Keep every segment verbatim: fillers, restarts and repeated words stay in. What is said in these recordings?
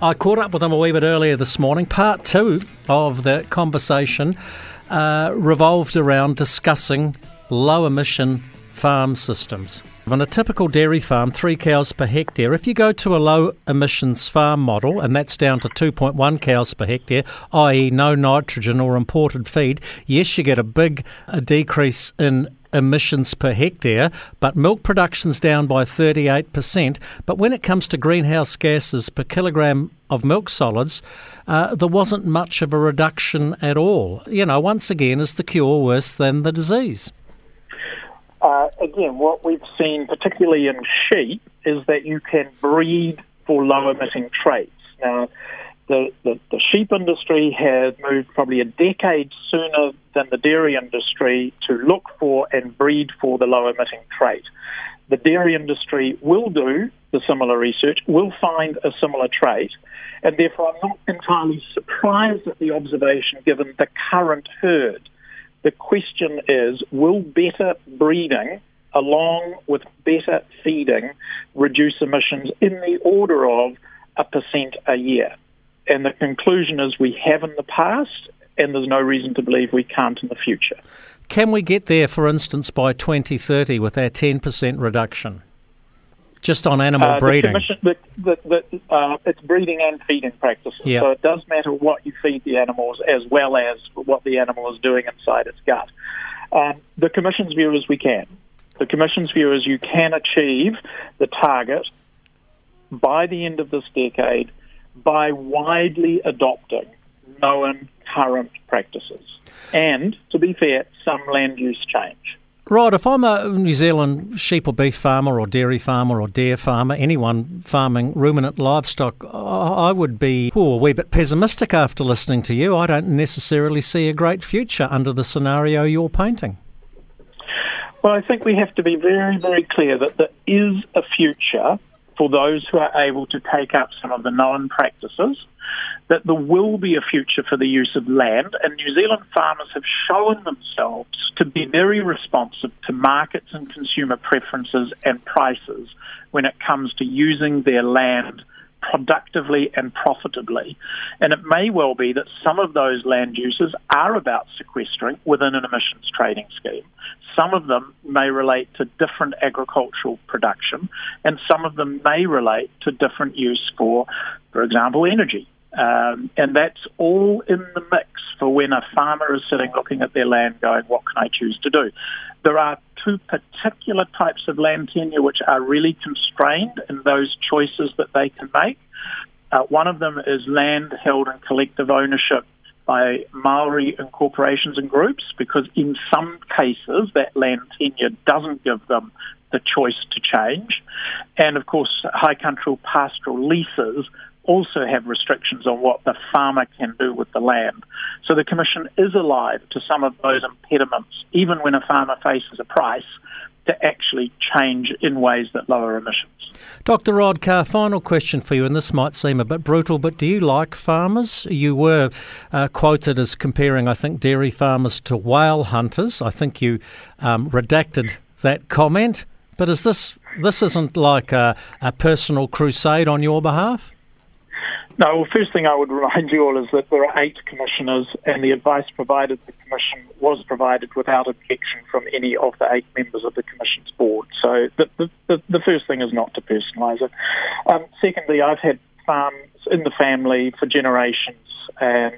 I caught up with him a wee bit earlier this morning. Part two of the conversation uh, revolved around discussing low emission farm systems. On a typical dairy farm, three cows per hectare, if you go to a low emissions farm model, and that's down to two point one cows per hectare, that is no nitrogen or imported feed, yes, you get a big a decrease in emissions per hectare, but milk production's down by thirty-eight percent. But when it comes to greenhouse gases per kilogram of milk solids, uh, there wasn't much of a reduction at all. You know, once again, is the cure worse than the disease? Uh, again, what we've seen, particularly in sheep, is that you can breed for low-emitting traits. Now, the, the, the sheep industry has moved probably a decade sooner than the dairy industry to look for and breed for the low-emitting trait. The dairy industry will do the similar research, will find a similar trait, and therefore I'm not entirely surprised at the observation given the current herd. The question is, will better breeding along with better feeding reduce emissions in the order of a percent a year? And the conclusion is we have in the past, and there's no reason to believe we can't in the future. Can we get there, for instance, by twenty thirty with our ten percent reduction? Just on animal uh, breeding? The the, the, uh, it's breeding and feeding practices. Yep. So it does matter what you feed the animals as well as what the animal is doing inside its gut. Um, the Commission's view is we can. The Commission's view is you can achieve the target by the end of this decade by widely adopting known current practices. And, to be fair, some land use change. Rod, if I'm a New Zealand sheep or beef farmer or dairy farmer or deer farmer, anyone farming ruminant livestock, I would be oh, a wee bit pessimistic after listening to you. I don't necessarily see a great future under the scenario you're painting. Well, I think we have to be very, very clear that there is a future for those who are able to take up some of the known practices, that there will be a future for the use of land, and New Zealand farmers have shown themselves to be very responsive to markets and consumer preferences and prices when it comes to using their land productively and profitably. And it may well be that some of those land uses are about sequestering within an emissions trading scheme. Some of them may relate to different agricultural production, and some of them may relate to different use for, for example, energy. Um, and that's all in the mix for when a farmer is sitting looking at their land going, what can I choose to do? There are two particular types of land tenure which are really constrained in those choices that they can make. Uh, one of them is land held in collective ownership by Maori and corporations and groups, because in some cases that land tenure doesn't give them the choice to change. And of course, high country pastoral leases also have restrictions on what the farmer can do with the land. So the Commission is alive to some of those impediments, even when a farmer faces a price, to actually change in ways that lower emissions. Doctor Rod Carr, final question for you, and this might seem a bit brutal, but do you like farmers? You were uh, quoted as comparing, I think, dairy farmers to whale hunters. I think you um, redacted that comment. But is this this isn't like a, a personal crusade on your behalf? No, well, first thing I would remind you all is that there are eight commissioners, and the advice provided the Commission was provided without objection from any of the eight members of the Commission's board. So the, the, the first thing is not to personalise it. Um, secondly, I've had farms in the family for generations and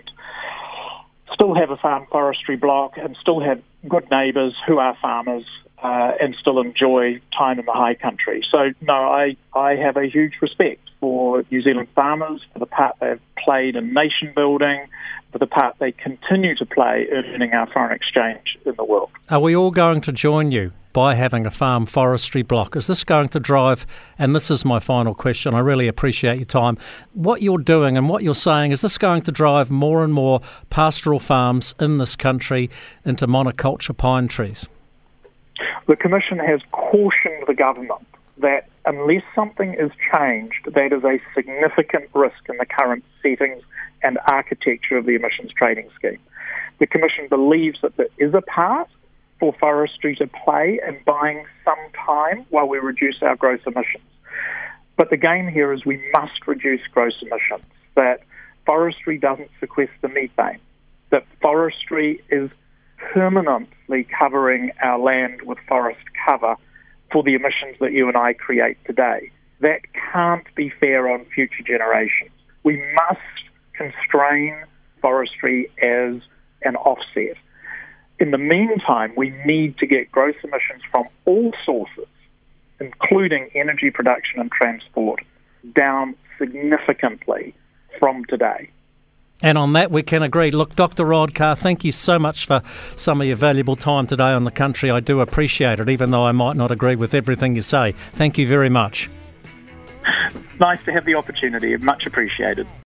still have a farm forestry block and still have good neighbours who are farmers. Uh, and still enjoy time in the high country. So, no, I, I have a huge respect for New Zealand farmers, for the part they've played in nation building, for the part they continue to play in earning our foreign exchange in the world. Are we all going to join you by having a farm forestry block? Is this going to drive, and this is my final question, I really appreciate your time, what you're doing and what you're saying, is this going to drive more and more pastoral farms in this country into monoculture pine trees? The Commission has cautioned the government that unless something is changed, that is a significant risk in the current settings and architecture of the emissions trading scheme. The Commission believes that there is a part for forestry to play in buying some time while we reduce our gross emissions. But the game here is we must reduce gross emissions, that forestry doesn't sequester methane, that forestry is permanently covering our land with forest cover for the emissions that you and I create today. That can't be fair on future generations. We must constrain forestry as an offset. In the meantime, we need to get gross emissions from all sources, including energy production and transport, down significantly from today. And on that, we can agree. Look, Doctor Rod Carr, thank you so much for some of your valuable time today on The Country. I do appreciate it, even though I might not agree with everything you say. Thank you very much. Nice to have the opportunity. Much appreciated.